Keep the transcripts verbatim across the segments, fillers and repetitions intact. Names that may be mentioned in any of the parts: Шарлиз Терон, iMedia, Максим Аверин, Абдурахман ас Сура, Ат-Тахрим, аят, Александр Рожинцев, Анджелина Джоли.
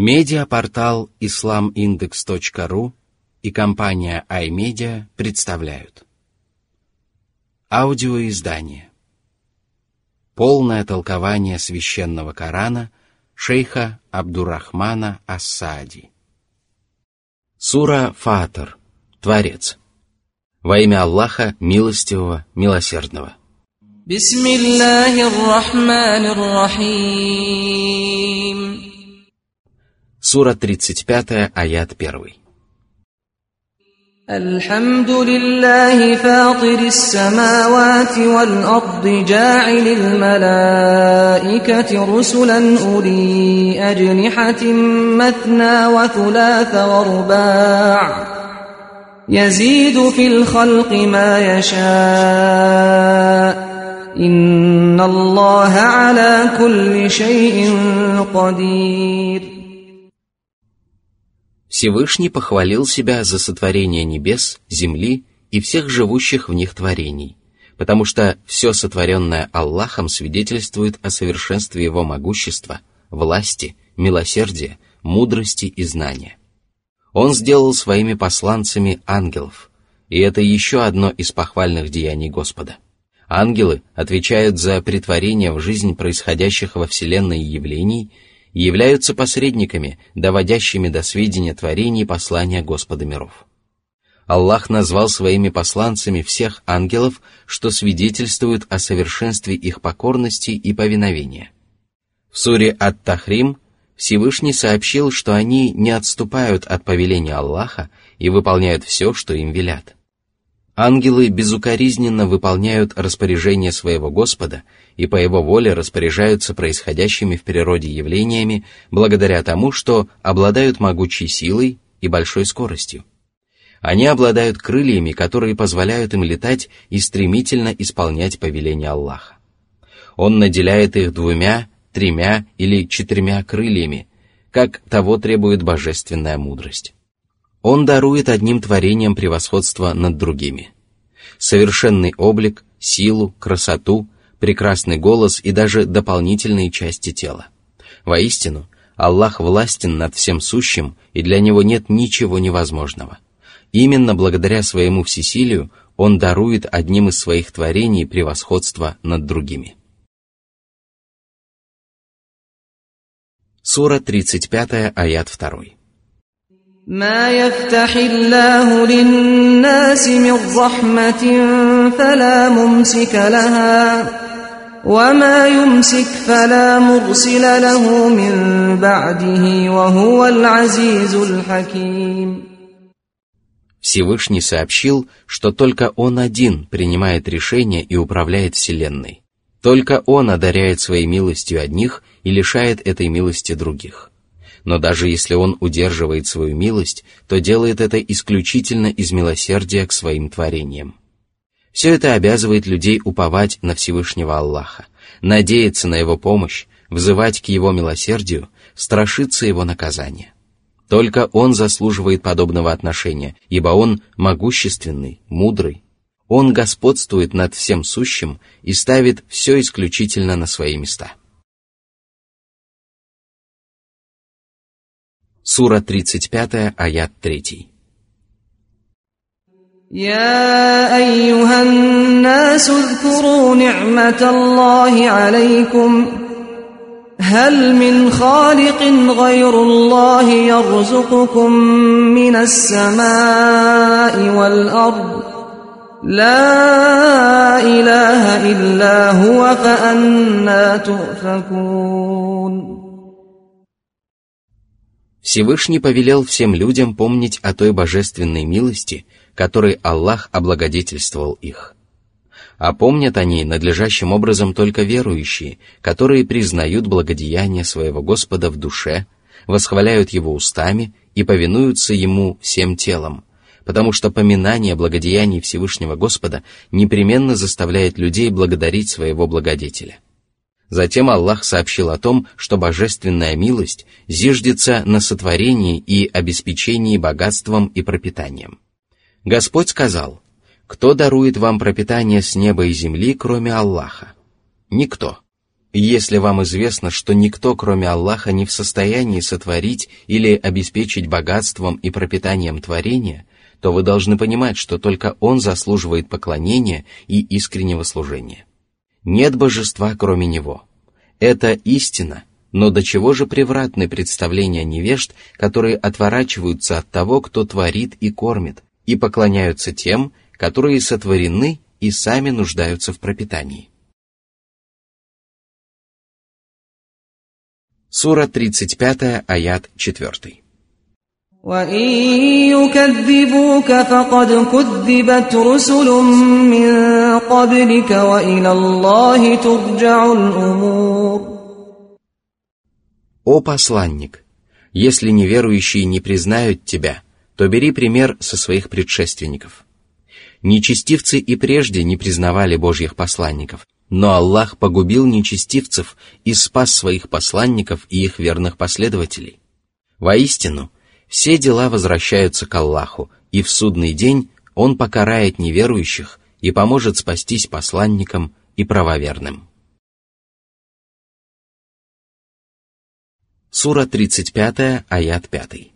Медиапортал исламиндекс точка ру и компания iMedia представляют аудиоиздание «Полное толкование священного Корана» шейха Абдурахмана ас Сура. Сура Фатр, Творец. Во имя Аллаха, милостивого, милосердного. Сура тридцать пятая, аят первый. Алхамдулиллахи фатирис самавати валь арди джа'илил малаикати русулян ули аджнихатин матна ва тулатха ва рубаа язиду фил халки ма яшаа инна Аллаха аля кулли шайин кадир. Всевышний похвалил себя за сотворение небес, земли и всех живущих в них творений, потому что все сотворенное Аллахом свидетельствует о совершенстве Его могущества, власти, милосердия, мудрости и знания. Он сделал своими посланцами ангелов, и это еще одно из похвальных деяний Господа. Ангелы отвечают за претворение в жизнь происходящих во Вселенной явлений, являются посредниками, доводящими до сведения творений послания Господа миров. Аллах назвал своими посланцами всех ангелов, что свидетельствует о совершенстве их покорности и повиновения. В суре Ат-Тахрим Всевышний сообщил, что они не отступают от повеления Аллаха и выполняют все, что им велят. Ангелы безукоризненно выполняют распоряжение своего Господа и по его воле распоряжаются происходящими в природе явлениями благодаря тому, что обладают могучей силой и большой скоростью. Они обладают крыльями, которые позволяют им летать и стремительно исполнять повеление Аллаха. Он наделяет их двумя, тремя или четырьмя крыльями, как того требует божественная мудрость. Он дарует одним творением превосходство над другими. Совершенный облик, силу, красоту, прекрасный голос и даже дополнительные части тела. Воистину, Аллах властен над всем сущим, и для Него нет ничего невозможного. Именно благодаря своему всесилию Он дарует одним из своих творений превосходство над другими. Сура тридцать пятая, аят второй. ما يفتح الله للناس من رحمة فلا ممسك لها وما يمسك فلا مرسل له من بعده وهو العزيز الحكيم. Всевышний сообщил, что только Он один принимает решения и управляет Вселенной. Только Он одаряет своей милостью одних и лишает этой милости других. Но даже если Он удерживает свою милость, то делает это исключительно из милосердия к своим творениям. Все это обязывает людей уповать на Всевышнего Аллаха, надеяться на Его помощь, взывать к Его милосердию, страшиться Его наказания. Только Он заслуживает подобного отношения, ибо Он могущественный, мудрый. Он господствует над всем сущим и ставит все исключительно на свои места. Сура тридцать пятая, аят третий. «Я айюхан насу зкуру ни'мат Аллахи алейкум, хал мин халикин гайру Аллахи ярзукукум минас самаи вал ард, ла илаха илля хуа фа анна туфакун». Всевышний повелел всем людям помнить о той божественной милости, которой Аллах облагодетельствовал их. А помнят о ней надлежащим образом только верующие, которые признают благодеяние своего Господа в душе, восхваляют Его устами и повинуются Ему всем телом, потому что поминание благодеяний Всевышнего Господа непременно заставляет людей благодарить своего благодетеля. Затем Аллах сообщил о том, что божественная милость зиждется на сотворении и обеспечении богатством и пропитанием. Господь сказал: «Кто дарует вам пропитание с неба и земли, кроме Аллаха? Никто. Если вам известно, что никто, кроме Аллаха, не в состоянии сотворить или обеспечить богатством и пропитанием творения, то вы должны понимать, что только Он заслуживает поклонения и искреннего служения. Нет божества, кроме Него. Это истина, но до чего же превратны представления невежд, которые отворачиваются от того, кто творит и кормит, и поклоняются тем, которые сотворены и сами нуждаются в пропитании. Сура тридцать пять, аят четыре. «О посланник, если неверующие не признают тебя, то бери пример со своих предшественников. Нечестивцы и прежде не признавали Божьих посланников, но Аллах погубил нечестивцев и спас своих посланников и их верных последователей. Воистину, все дела возвращаются к Аллаху, и в судный день Он покарает неверующих и поможет спастись посланникам и правоверным». Сура тридцать пять, аят пять.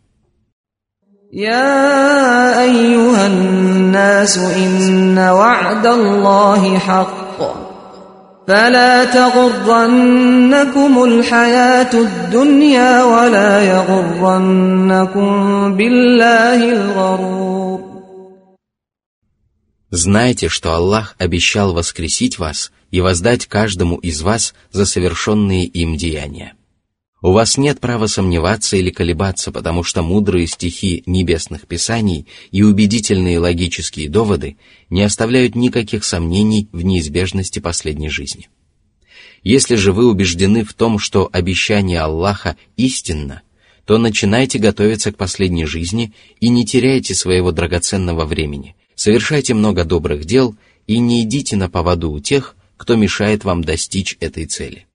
«Я айюханнасу инна ва'да Аллахи хакка». فلا تغرنكم الحياة الدنيا ولا يغرنكم بالله الغرور. Знайте, что Аллах обещал воскресить вас и воздать каждому из вас за совершенные им деяния. У вас нет права сомневаться или колебаться, потому что мудрые стихи небесных писаний и убедительные логические доводы не оставляют никаких сомнений в неизбежности последней жизни. Если же вы убеждены в том, что обещание Аллаха истинно, то начинайте готовиться к последней жизни и не теряйте своего драгоценного времени, совершайте много добрых дел и не идите на поводу у тех, кто мешает вам достичь этой цели.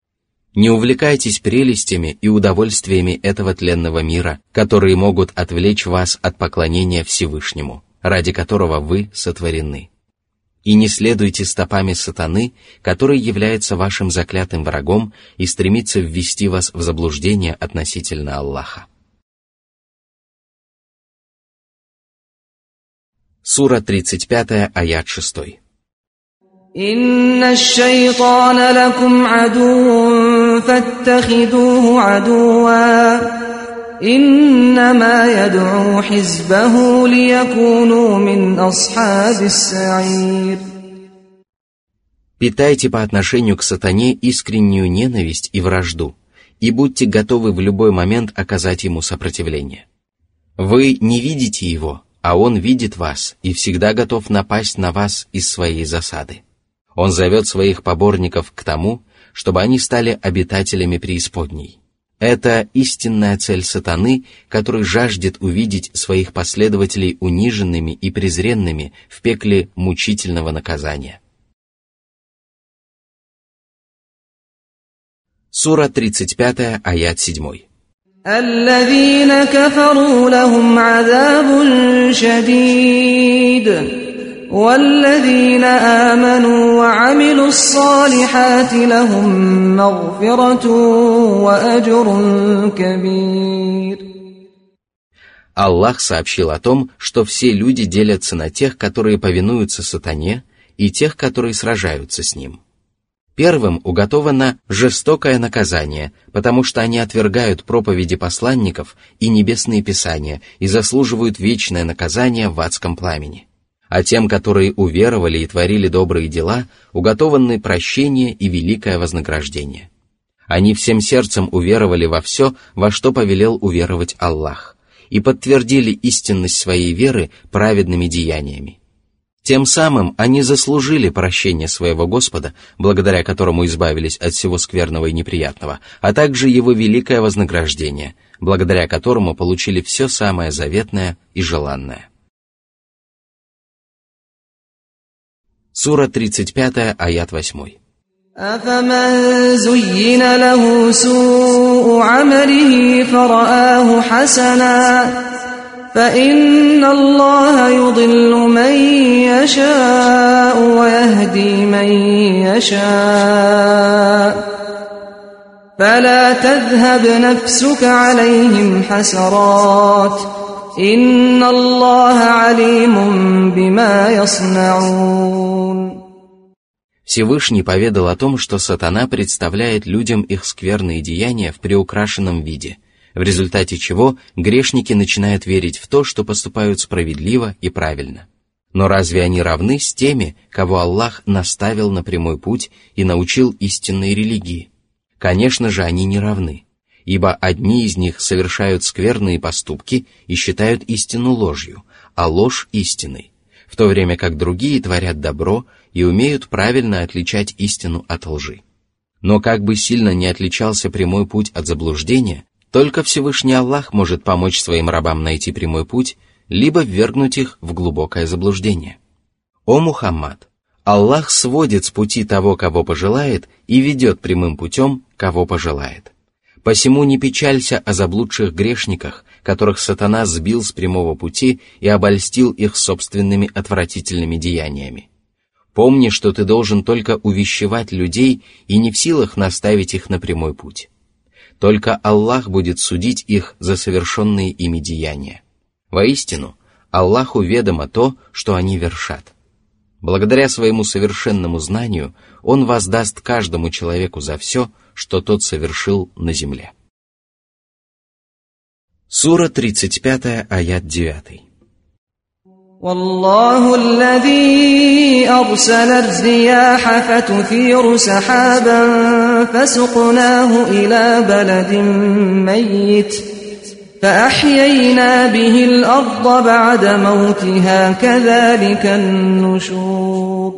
Не увлекайтесь прелестями и удовольствиями этого тленного мира, которые могут отвлечь вас от поклонения Всевышнему, ради которого вы сотворены. И не следуйте стопами сатаны, который является вашим заклятым врагом и стремится ввести вас в заблуждение относительно Аллаха. Сура тридцать пять, аят шесть. «Инна аш-шайтана лакум адуун». فاتخذوه عدوا إنما يدعو حزبه ليكونوا من أصحاب السعير. Питайте по отношению к сатане искреннюю ненависть и вражду, и будьте готовы в любой момент оказать ему сопротивление. Вы не видите его, а он видит вас и всегда готов напасть на вас из своей засады. Он зовет своих поборников к тому, чтобы они стали обитателями преисподней. Это истинная цель сатаны, который жаждет увидеть своих последователей униженными и презренными в пекле мучительного наказания. Сура тридцать пять, аят семь. «Аллазина кафару лахум азабун шадид». والذين آمنوا وعملوا الصالحات لهم مغفرة وأجر كبير. Аллах сообщил о том, что все люди делятся на тех, которые повинуются сатане, и тех, которые сражаются с ним. Первым уготовано жестокое наказание, потому что они отвергают проповеди посланников и небесные писания и заслуживают вечное наказание в адском пламени. А тем, которые уверовали и творили добрые дела, уготованы прощение и великое вознаграждение. Они всем сердцем уверовали во все, во что повелел уверовать Аллах, и подтвердили истинность своей веры праведными деяниями. Тем самым они заслужили прощение своего Господа, благодаря которому избавились от всего скверного и неприятного, а также его великое вознаграждение, благодаря которому получили все самое заветное и желанное. Сура тридцать пять, аят восемь. «Афаман зуйина лаху суу амалихи фарааху хасана, фаинна Аллаха юдиллу ман яшаау ва яхди ман яшаау, فلا تذهب نفسك عليهم حسرات إن الله عليم بما يصنعون. Всевышний поведал о том, что сатана представляет людям их скверные деяния в приукрашенном виде, в результате чего грешники начинают верить в то, что поступают справедливо и правильно. Но разве они равны с теми, кого Аллах наставил на прямой путь и научил истинной религии? Конечно же, они не равны, ибо одни из них совершают скверные поступки и считают истину ложью, а ложь истиной, в то время как другие творят добро и умеют правильно отличать истину от лжи. Но как бы сильно ни отличался прямой путь от заблуждения, только Всевышний Аллах может помочь своим рабам найти прямой путь, либо ввергнуть их в глубокое заблуждение. О Мухаммад! Аллах сводит с пути того, кого пожелает, и ведет прямым путем, кого пожелает. Посему не печалься о заблудших грешниках, которых сатана сбил с прямого пути и обольстил их собственными отвратительными деяниями. Помни, что ты должен только увещевать людей и не в силах наставить их на прямой путь. Только Аллах будет судить их за совершенные ими деяния. Воистину, Аллаху ведомо то, что они вершат. Благодаря своему совершенному знанию Он воздаст каждому человеку за все, что тот совершил на земле. Сура тридцать пять, аят девять. وَاللَّهُ الَّذِي أَرْسَلَ الرِّيَاحَ فَتُثِيرُ سَحَابًا فَسُقْنَاهُ إِلَى بَلَدٍ مَّيِّتٍ فأحيينا به الأرض بعد موتها كذلك النشور.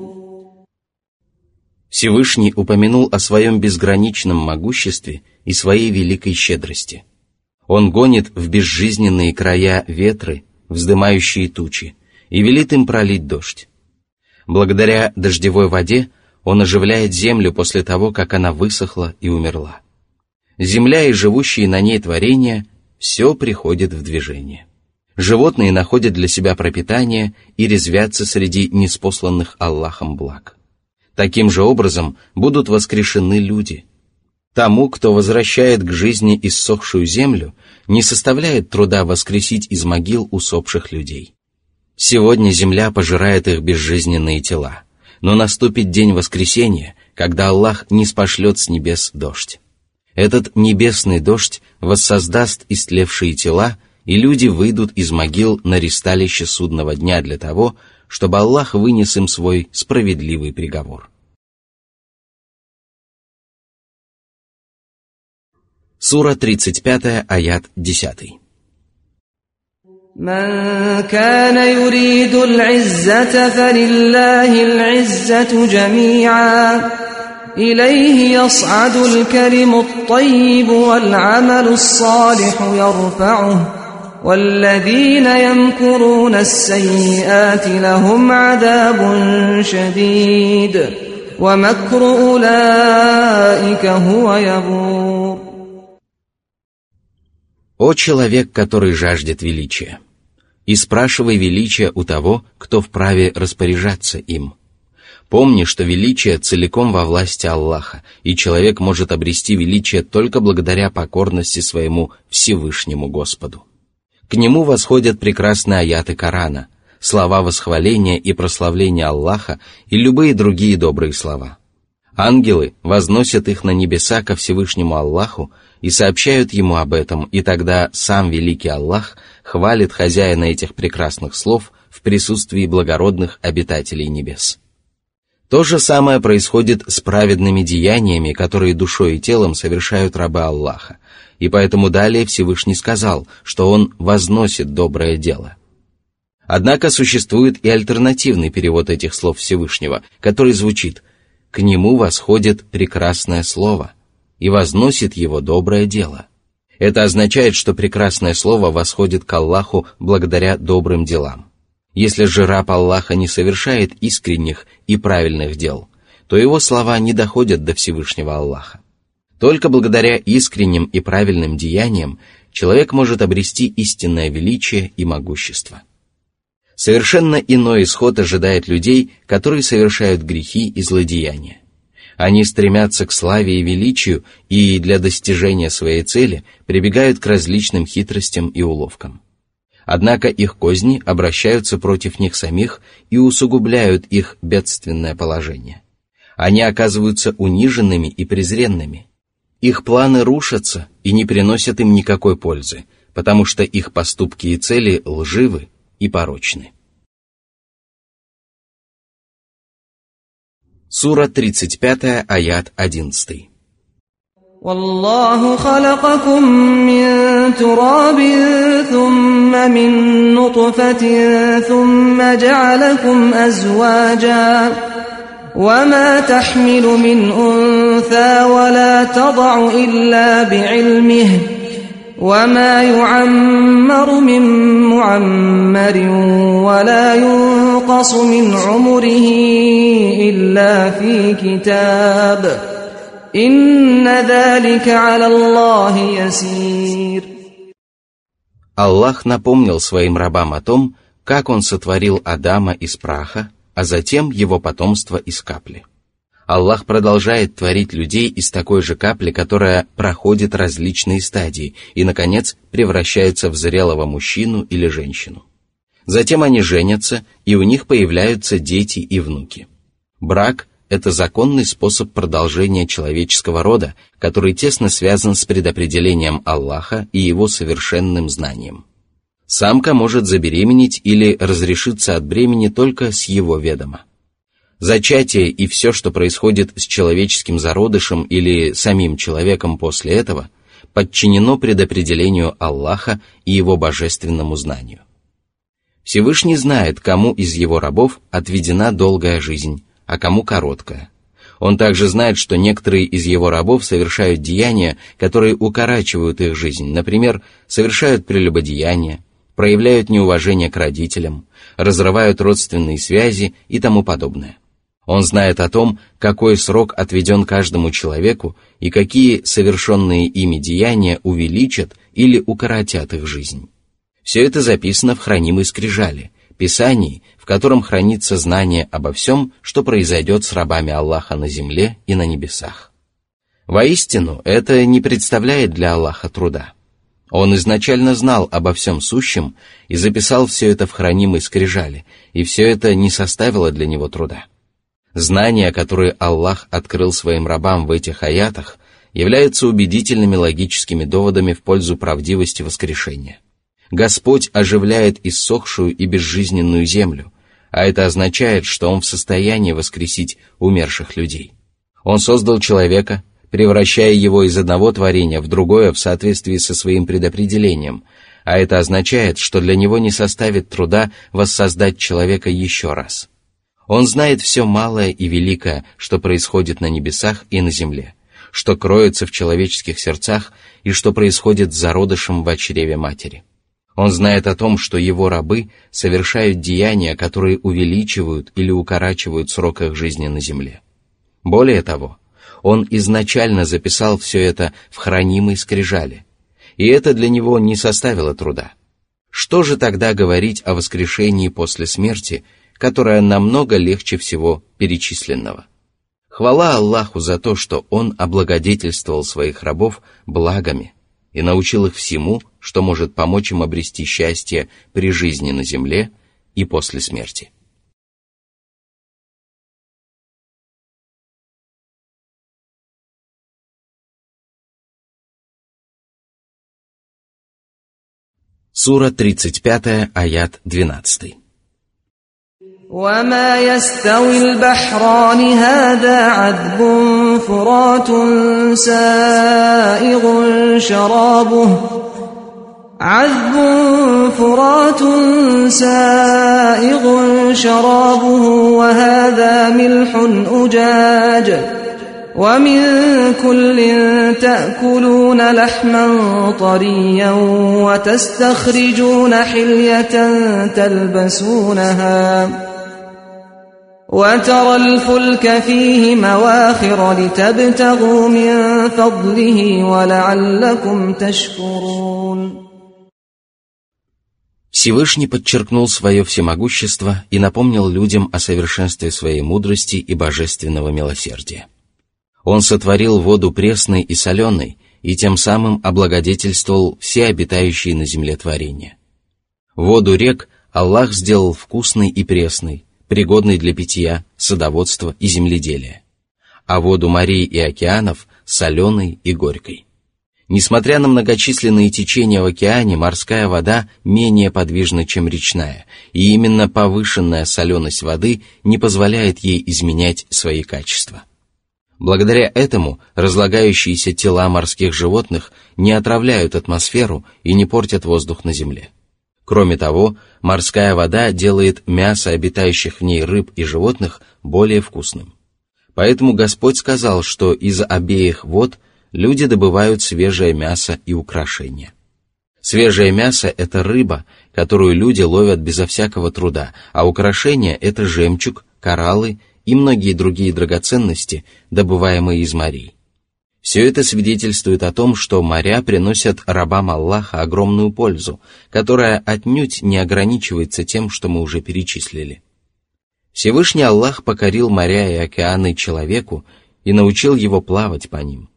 Всевышний упомянул о своем безграничном могуществе и своей великой щедрости. Он гонит в безжизненные края ветры, вздымающие тучи, и велит им пролить дождь. Благодаря дождевой воде Он оживляет землю после того, как она высохла и умерла. Земля и живущие на ней творения – все приходит в движение. Животные находят для себя пропитание и резвятся среди ниспосланных Аллахом благ. Таким же образом будут воскрешены люди. Тому, кто возвращает к жизни иссохшую землю, не составляет труда воскресить из могил усопших людей. Сегодня земля пожирает их безжизненные тела, но наступит день воскресения, когда Аллах ниспошлет с небес дождь. Этот небесный дождь воссоздаст истлевшие тела, и люди выйдут из могил на ристалище судного дня для того, чтобы Аллах вынес им свой справедливый приговор. Сура тридцать пять, аят десять. «Ман кана юриду аль-иззата фалиллахи аль-иззату джами'а». إليه يصعد الكلم الطيب والعمل الصالح يرفعه والذين يمكرون السيئات لهم عذاب شديد ومكر أولئك هو يبور. О человек, который жаждет величия, и спрашивай величия у того, кто вправе распоряжаться им. Помни, что величие целиком во власти Аллаха, и человек может обрести величие только благодаря покорности своему Всевышнему Господу. К нему восходят прекрасные аяты Корана, слова восхваления и прославления Аллаха и любые другие добрые слова. Ангелы возносят их на небеса ко Всевышнему Аллаху и сообщают ему об этом, и тогда сам великий Аллах хвалит хозяина этих прекрасных слов в присутствии благородных обитателей небес. То же самое происходит с праведными деяниями, которые душой и телом совершают рабы Аллаха, и поэтому далее Всевышний сказал, что Он возносит доброе дело. Однако существует и альтернативный перевод этих слов Всевышнего, который звучит: «К нему восходит прекрасное слово, и возносит его доброе дело». Это означает, что прекрасное слово восходит к Аллаху благодаря добрым делам. Если же раб Аллаха не совершает искренних и правильных дел, то его слова не доходят до Всевышнего Аллаха. Только благодаря искренним и правильным деяниям человек может обрести истинное величие и могущество. Совершенно иной исход ожидает людей, которые совершают грехи и злодеяния. Они стремятся к славе и величию и для достижения своей цели прибегают к различным хитростям и уловкам. Однако их козни обращаются против них самих и усугубляют их бедственное положение. Они оказываются униженными и презренными. Их планы рушатся и не приносят им никакой пользы, потому что их поступки и цели лживы и порочны. Сура тридцать пять, аят одиннадцать. «Валлаху халакакум мин турабин, сумма мин нутфатин, сумма джаалакум азваджа. وما تحمل من أنثى ولا تضع إلا بعلمه وما يعمر من معمر ولا ينقص من عمره إلا في كتاب إن ذلك على الله يسير». Аллах напомнил своим рабам о том, как Он сотворил Адама из праха, а затем его потомство из капли. Аллах продолжает творить людей из такой же капли, которая проходит различные стадии и, наконец, превращается в зрелого мужчину или женщину. Затем они женятся, и у них появляются дети и внуки. Брак – это законный способ продолжения человеческого рода, который тесно связан с предопределением Аллаха и его совершенным знанием. Самка может забеременеть или разрешиться от бремени только с его ведома. Зачатие и все, что происходит с человеческим зародышем или самим человеком после этого, подчинено предопределению Аллаха и его божественному знанию. Всевышний знает, кому из его рабов отведена долгая жизнь, а кому короткая. Он также знает, что некоторые из его рабов совершают деяния, которые укорачивают их жизнь, например, совершают прелюбодеяние, проявляют неуважение к родителям, разрывают родственные связи и тому подобное. Он знает о том, какой срок отведен каждому человеку и какие совершенные ими деяния увеличат или укоротят их жизнь. Все это записано в хранимой скрижали, Писании, в котором хранится знание обо всем, что произойдет с рабами Аллаха на земле и на небесах. Воистину, это не представляет для Аллаха труда. Он изначально знал обо всем сущем и записал все это в хранимой скрижали, и все это не составило для него труда. Знания, которые Аллах открыл своим рабам в этих аятах, являются убедительными логическими доводами в пользу правдивости воскрешения. Господь оживляет иссохшую и безжизненную землю, а это означает, что Он в состоянии воскресить умерших людей. Он создал человека, превращая его из одного творения в другое в соответствии со своим предопределением, а это означает, что для него не составит труда воссоздать человека еще раз. Он знает все малое и великое, что происходит на небесах и на земле, что кроется в человеческих сердцах и что происходит с зародышем в чреве матери. Он знает о том, что его рабы совершают деяния, которые увеличивают или укорачивают срок их жизни на земле. Более того, Он изначально записал все это в хранимой скрижали, и это для него не составило труда. Что же тогда говорить о воскрешении после смерти, которое намного легче всего перечисленного? Хвала Аллаху за то, что Он облагодетельствовал своих рабов благами и научил их всему, что может помочь им обрести счастье при жизни на земле и после смерти. Сура тридцать пять, аят двенадцать. «Вама ястауил бахрани хада адбун фуратун саигун шарабу адбун фуратун саигун шарабу ва хада милхун уджаджа ومن كل تأكلون لحما طريا وتستخرجون حلية تلبسونها وترى الفلك فيه مواخر لتبتغوا من فضله ولعلكم تشكرون». Всевышний подчеркнул свое всемогущество и напомнил людям о совершенстве своей мудрости и божественного милосердия. Он сотворил воду пресной и соленой и тем самым облагодетельствовал все обитающие на земле творения. Воду рек Аллах сделал вкусной и пресной, пригодной для питья, садоводства и земледелия, а воду морей и океанов – соленой и горькой. Несмотря на многочисленные течения в океане, морская вода менее подвижна, чем речная, и именно повышенная соленость воды не позволяет ей изменять свои качества. Благодаря этому разлагающиеся тела морских животных не отравляют атмосферу и не портят воздух на земле. Кроме того, морская вода делает мясо обитающих в ней рыб и животных более вкусным. Поэтому Господь сказал, что из обеих вод люди добывают свежее мясо и украшения. Свежее мясо – это рыба, которую люди ловят безо всякого труда, а украшения – это жемчуг, кораллы и многие другие драгоценности, добываемые из морей. Все это свидетельствует о том, что моря приносят рабам Аллаха огромную пользу, которая отнюдь не ограничивается тем, что мы уже перечислили. Всевышний Аллах покорил моря и океаны человеку и научил его плавать по ним.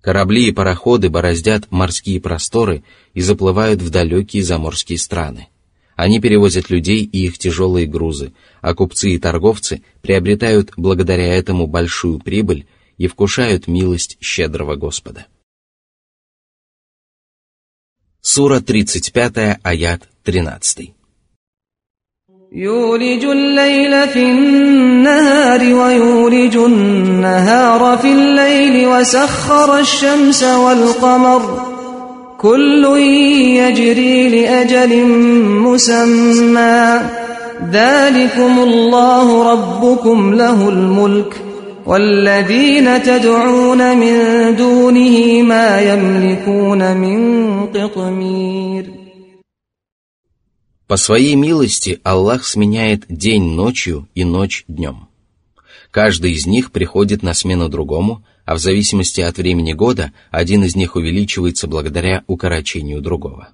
Корабли и пароходы бороздят морские просторы и заплывают в далекие заморские страны. Они перевозят людей и их тяжелые грузы, а купцы и торговцы приобретают благодаря этому большую прибыль и вкушают милость щедрого Господа. Сура тридцать пять, аят тринадцать. يولج الليل في النهار ويولج النهار في الليل وسخر الشمس والقمر كل يجري لأجل مسمى ذلكم الله ربكم له الملك والذين تدعون من دونه ما يملكون من قطمير. По своей милости Аллах сменяет день ночью и ночь днем. Каждый из них приходит на смену другому, а в зависимости от времени года один из них увеличивается благодаря укорочению другого.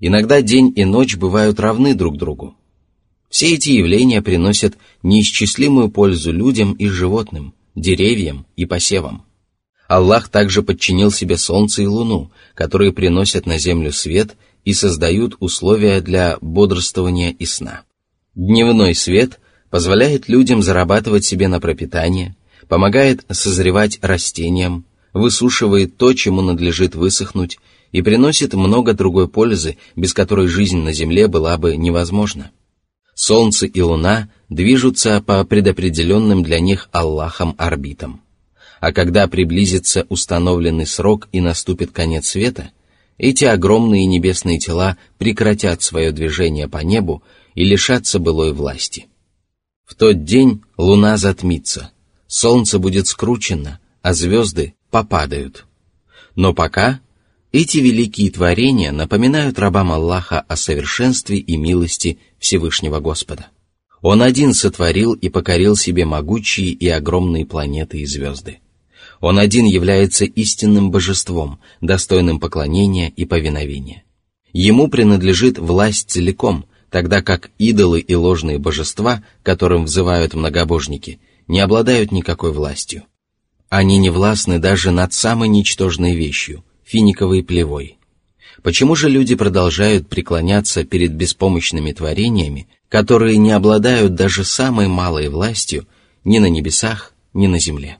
Иногда день и ночь бывают равны друг другу. Все эти явления приносят неисчислимую пользу людям и животным, деревьям и посевам. Аллах также подчинил себе солнце и луну, которые приносят на землю свет и создают условия для бодрствования и сна. Дневной свет позволяет людям зарабатывать себе на пропитание, помогает созревать растениям, высушивает то, чему надлежит высохнуть, и приносит много другой пользы, без которой жизнь на земле была бы невозможна. Солнце и луна движутся по предопределенным для них Аллахом орбитам. А когда приблизится установленный срок и наступит конец света, эти огромные небесные тела прекратят свое движение по небу и лишатся былой власти. В тот день луна затмится, солнце будет скручено, а звезды попадают. Но пока эти великие творения напоминают рабам Аллаха о совершенстве и милости Всевышнего Господа. Он один сотворил и покорил себе могучие и огромные планеты и звезды. Он один является истинным божеством, достойным поклонения и повиновения. Ему принадлежит власть целиком, тогда как идолы и ложные божества, которым взывают многобожники, не обладают никакой властью. Они не властны даже над самой ничтожной вещью – финиковой плевой. Почему же люди продолжают преклоняться перед беспомощными творениями, которые не обладают даже самой малой властью ни на небесах, ни на земле?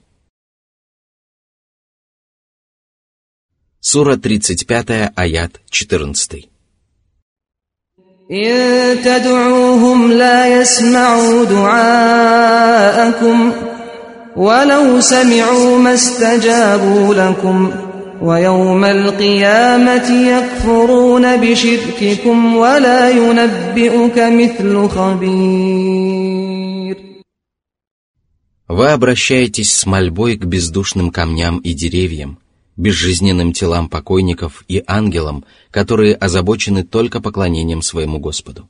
Сура тридцать пять, аят четырнадцать. «Ин тад'уухум ла ясмау дуаакум, валау самиу мастаджабу лакум, ва яумал киямати якфуруна биширкикум, ва ла юнаббиука миттлу хабир». Вы обращаетесь с мольбой к бездушным камням и деревьям, безжизненным телам покойников и ангелам, которые озабочены только поклонением своему Господу.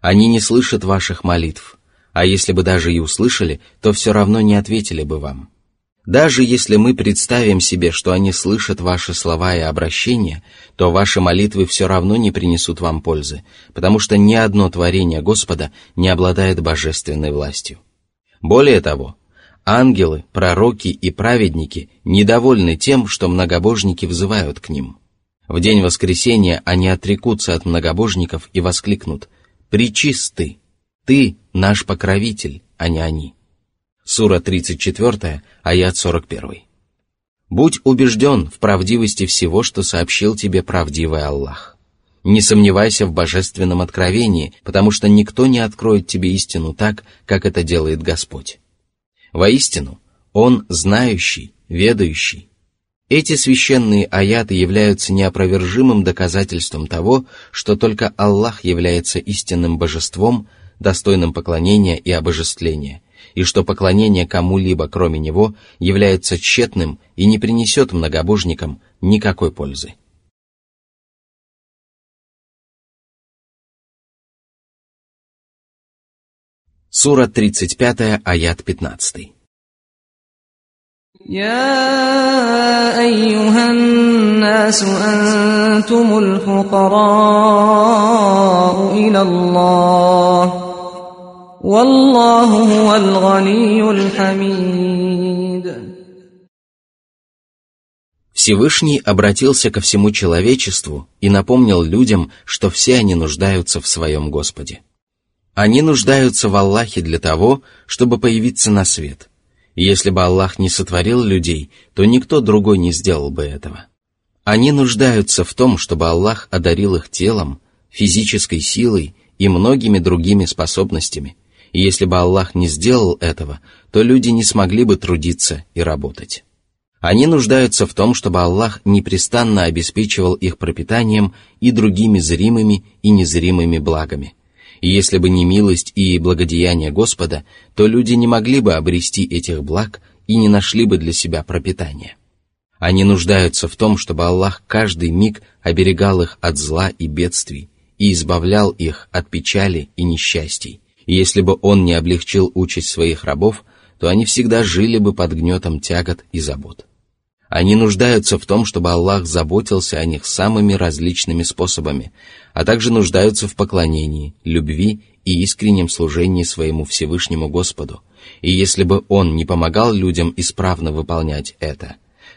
Они не слышат ваших молитв, а если бы даже и услышали, то все равно не ответили бы вам. Даже если мы представим себе, что они слышат ваши слова и обращения, то ваши молитвы все равно не принесут вам пользы, потому что ни одно творение Господа не обладает божественной властью. Более того, Ангелы, пророки и праведники недовольны тем, что многобожники взывают к ним. В день воскресения они отрекутся от многобожников и воскликнут: «Пречисты! Ты наш покровитель, а не они». Сура тридцать четыре, аят сорок один. «Будь убежден в правдивости всего, что сообщил тебе правдивый Аллах. Не сомневайся в божественном откровении, потому что никто не откроет тебе истину так, как это делает Господь. Воистину, Он знающий, ведающий». Эти священные аяты являются неопровержимым доказательством того, что только Аллах является истинным божеством, достойным поклонения и обожествления, и что поклонение кому-либо, кроме Него, является тщетным и не принесет многобожникам никакой пользы. Сура тридцать пять, аят пятнадцать. يا أيها الناس أنتم الفقراء إلى الله والله هو الغني الحميد. Всевышний обратился ко всему человечеству и напомнил людям, что все они нуждаются в своем Господе. Они нуждаются в Аллахе для того, чтобы появиться на свет. Если бы Аллах не сотворил людей, то никто другой не сделал бы этого. Они нуждаются в том, чтобы Аллах одарил их телом, физической силой и многими другими способностями. И если бы Аллах не сделал этого, то люди не смогли бы трудиться и работать. Они нуждаются в том, чтобы Аллах непрестанно обеспечивал их пропитанием и другими зримыми и незримыми благами. И если бы не милость и благодеяние Господа, то люди не могли бы обрести этих благ и не нашли бы для себя пропитания. Они нуждаются в том, чтобы Аллах каждый миг оберегал их от зла и бедствий и избавлял их от печали и несчастий. И если бы Он не облегчил участь своих рабов, то они всегда жили бы под гнетом тягот и забот. Они нуждаются в том, чтобы Аллах заботился о них самыми различными способами, а также нуждаются в поклонении, любви и искреннем служении своему Всевышнему Господу. И если бы Он не помогал людям исправно выполнять это,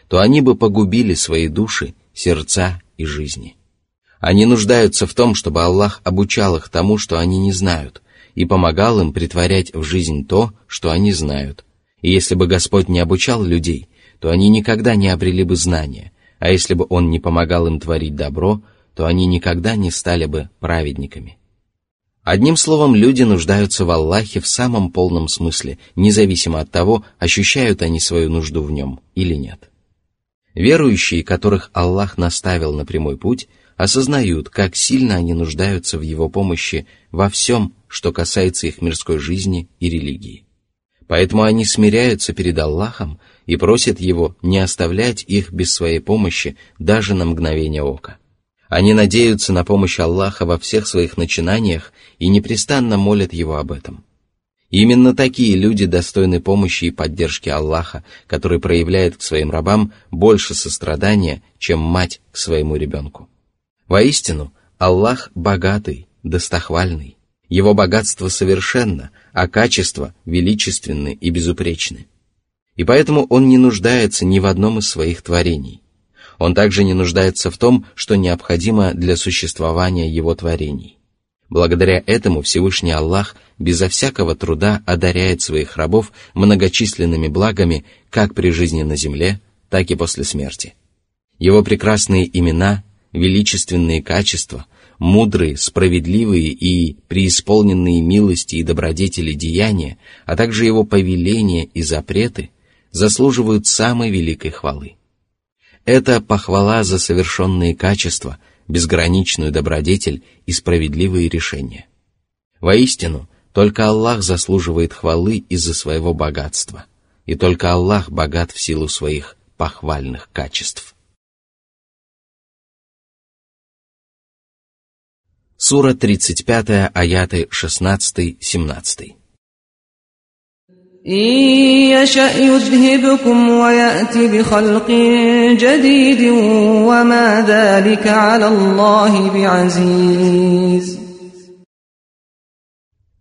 то они бы погубили свои души, сердца и жизни. Они нуждаются в том, чтобы Аллах обучал их тому, что они не знают, и помогал им претворять в жизнь то, что они знают. И если бы Господь не обучал людей, то они никогда не обрели бы знания, а если бы Он не помогал им творить добро, то они никогда не стали бы праведниками. Одним словом, люди нуждаются в Аллахе в самом полном смысле, независимо от того, ощущают они свою нужду в Нем или нет. Верующие, которых Аллах наставил на прямой путь, осознают, как сильно они нуждаются в Его помощи во всем, что касается их мирской жизни и религии. Поэтому они смиряются перед Аллахом и просят Его не оставлять их без своей помощи даже на мгновение ока. Они надеются на помощь Аллаха во всех своих начинаниях и непрестанно молят Его об этом. Именно такие люди достойны помощи и поддержки Аллаха, который проявляет к своим рабам больше сострадания, чем мать к своему ребенку. Воистину, Аллах богатый, достохвальный. Его богатство совершенно, а качества величественны и безупречны. И поэтому Он не нуждается ни в одном из своих творений. Он также не нуждается в том, что необходимо для существования Его творений. Благодаря этому Всевышний Аллах безо всякого труда одаряет своих рабов многочисленными благами как при жизни на земле, так и после смерти. Его прекрасные имена, величественные качества, мудрые, справедливые и преисполненные милости и добродетели деяния, а также Его повеления и запреты, заслуживают самой великой хвалы. Это похвала за совершенные качества, безграничную добродетель и справедливые решения. Воистину, только Аллах заслуживает хвалы из-за своего богатства, и только Аллах богат в силу своих похвальных качеств. Сура тридцать пять, аяты шестнадцать семнадцать.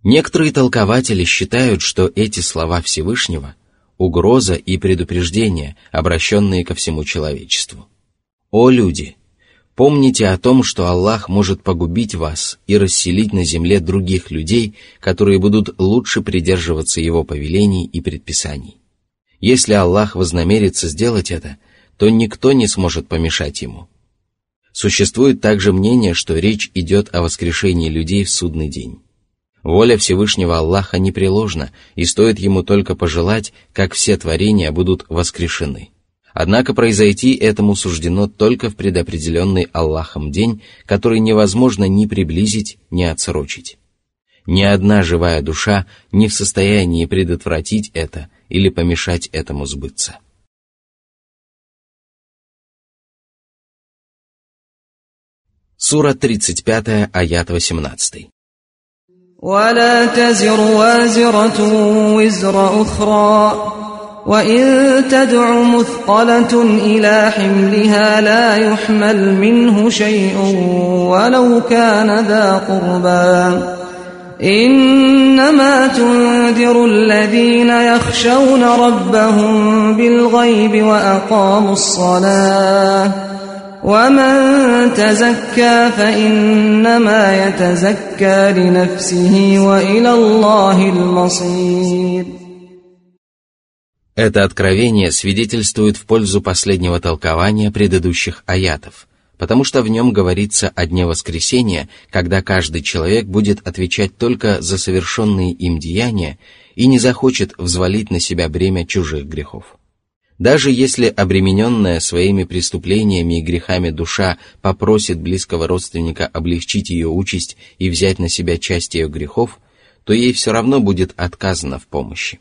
Некоторые толкователи считают, что эти слова Всевышнего угроза и предупреждение, обращенные ко всему человечеству. «О люди! Помните о том, что Аллах может погубить вас и расселить на земле других людей, которые будут лучше придерживаться Его повелений и предписаний. Если Аллах вознамерится сделать это, то никто не сможет помешать Ему». Существует также мнение, что речь идет о воскрешении людей в судный день. Воля Всевышнего Аллаха непреложна, и стоит Ему только пожелать, как все творения будут воскрешены. Однако произойти этому суждено только в предопределенный Аллахом день, который невозможно ни приблизить, ни отсрочить. Ни одна живая душа не в состоянии предотвратить это или помешать этому сбыться. Сура тридцать пять, аят восемнадцать. وَلَا تَزِرُ وَازِرَةٌ وِزْرَ أُخْرَى وَإِن تَدْعُ مُثْقَلَةٌ إِلَى حِمْلِهَا لَا يُحْمَلْ مِنْهُ شَيْءٌ وَلَوْ كَانَ ذَا قُرْبَى إِنَّمَا تُنْذِرُ الَّذِينَ يَخْشَوْنَ رَبَّهُمْ بِالْغَيْبِ وَأَقَامُوا الصَّلَاةَ وَمَنْ تَزَكَّى فَإِنَّمَا يَتَزَكَّى لِنَفْسِهِ وَإِلَى اللَّهِ الْمَصِيرُ. Это откровение свидетельствует в пользу последнего толкования предыдущих аятов, потому что в нем говорится о дне воскресения, когда каждый человек будет отвечать только за совершенные им деяния и не захочет взвалить на себя бремя чужих грехов. Даже если обремененная своими преступлениями и грехами душа попросит близкого родственника облегчить ее участь и взять на себя часть ее грехов, то ей все равно будет отказано в помощи.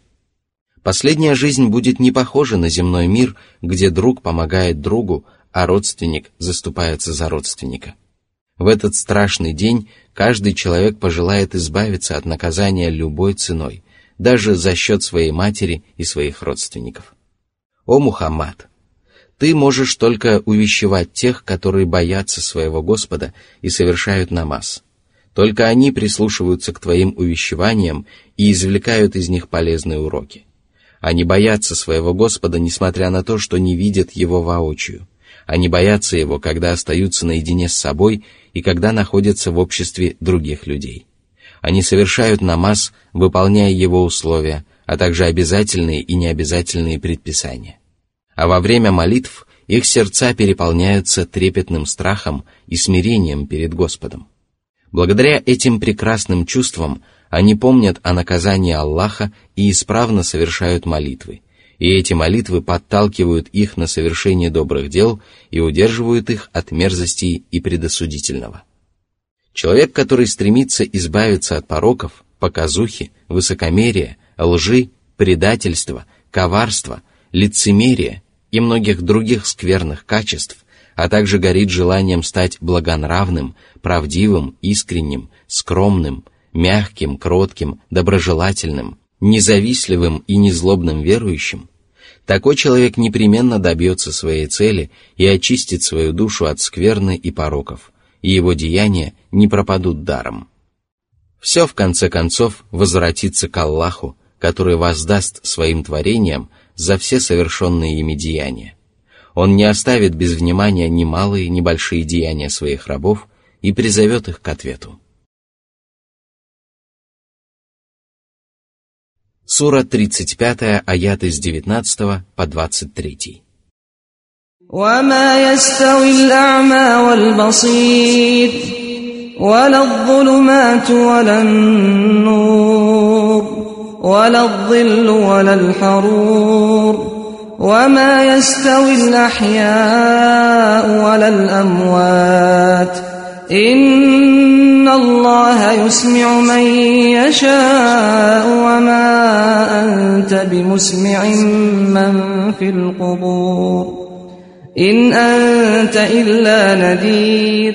Последняя жизнь будет не похожа на земной мир, где друг помогает другу, а родственник заступается за родственника. В этот страшный день каждый человек пожелает избавиться от наказания любой ценой, даже за счет своей матери и своих родственников. «О Мухаммад! Ты можешь только увещевать тех, которые боятся своего Господа и совершают намаз. Только они прислушиваются к твоим увещеваниям и извлекают из них полезные уроки. Они боятся своего Господа, несмотря на то, что не видят Его воочию. Они боятся Его, когда остаются наедине с собой и когда находятся в обществе других людей. Они совершают намаз, выполняя Его условия, а также обязательные и необязательные предписания. А во время молитв их сердца переполняются трепетным страхом и смирением перед Господом. Благодаря этим прекрасным чувствам они помнят о наказании Аллаха и исправно совершают молитвы, и эти молитвы подталкивают их на совершение добрых дел и удерживают их от мерзостей и предосудительного. Человек, который стремится избавиться от пороков, показухи, высокомерия, лжи, предательства, коварства, лицемерия и многих других скверных качеств, а также горит желанием стать благонравным, правдивым, искренним, скромным, мягким, кротким, доброжелательным, независливым и незлобным верующим, такой человек непременно добьется своей цели и очистит свою душу от скверны и пороков, и его деяния не пропадут даром. Все, в конце концов, возвратится к Аллаху, который воздаст своим творениям за все совершенные ими деяния. Он не оставит без внимания ни малые, ни большие деяния своих рабов и призовет их к ответу. Сура тридцать пять, аяты с девятнадцатого по двадцать три. وَمَا يَسْتَوِي الْأَعْمَى وَالْبَصِيرُ وَلَا الظُّلُمَاتُ وَلَا النُّورُ وَلَا الظِّلُّ وَلَا الْحَرُورُ وَمَا يَسْتَوِي الْأَحْيَاءُ وَلَا الْأَمْوَاتُ إِنَّ اللَّهَ يُسْمِعُ مَن يَشَاءُ وَمَا أَنْتَ بِمُسْمِعٍ مَّن فِي الْقُبُورِ «Ин анта илля надир».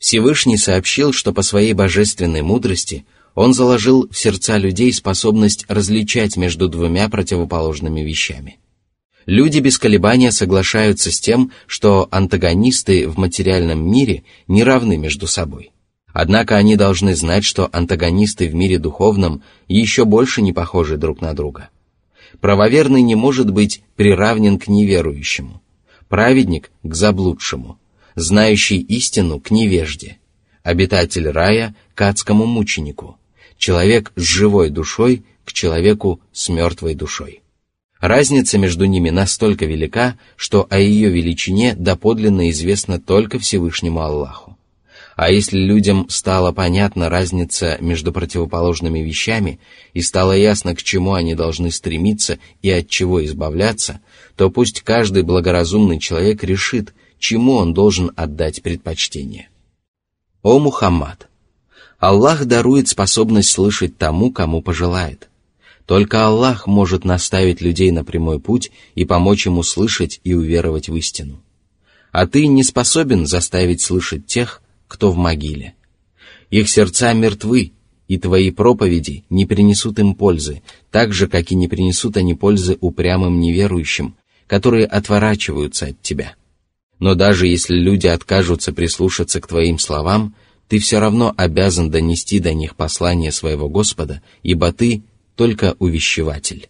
Всевышний сообщил, что по своей божественной мудрости Он заложил в сердца людей способность различать между двумя противоположными вещами. Люди без колебания соглашаются с тем, что антагонисты в материальном мире не равны между собой. Однако они должны знать, что антагонисты в мире духовном еще больше не похожи друг на друга. Правоверный не может быть приравнен к неверующему, праведник — к заблудшему, знающий истину — к невежде, обитатель рая — к адскому мученику, человек с живой душой — к человеку с мертвой душой. Разница между ними настолько велика, что о ее величине доподлинно известно только Всевышнему Аллаху. А если людям стала понятна разница между противоположными вещами и стало ясно, к чему они должны стремиться и от чего избавляться, то пусть каждый благоразумный человек решит, чему он должен отдать предпочтение. О Мухаммад! Аллах дарует способность слышать тому, кому пожелает. Только Аллах может наставить людей на прямой путь и помочь им услышать и уверовать в истину. А ты не способен заставить слышать тех, кто в могиле. Их сердца мертвы, и твои проповеди не принесут им пользы, так же, как и не принесут они пользы упрямым неверующим, которые отворачиваются от тебя. Но даже если люди откажутся прислушаться к твоим словам, ты все равно обязан донести до них послание своего Господа, ибо ты — только увещеватель.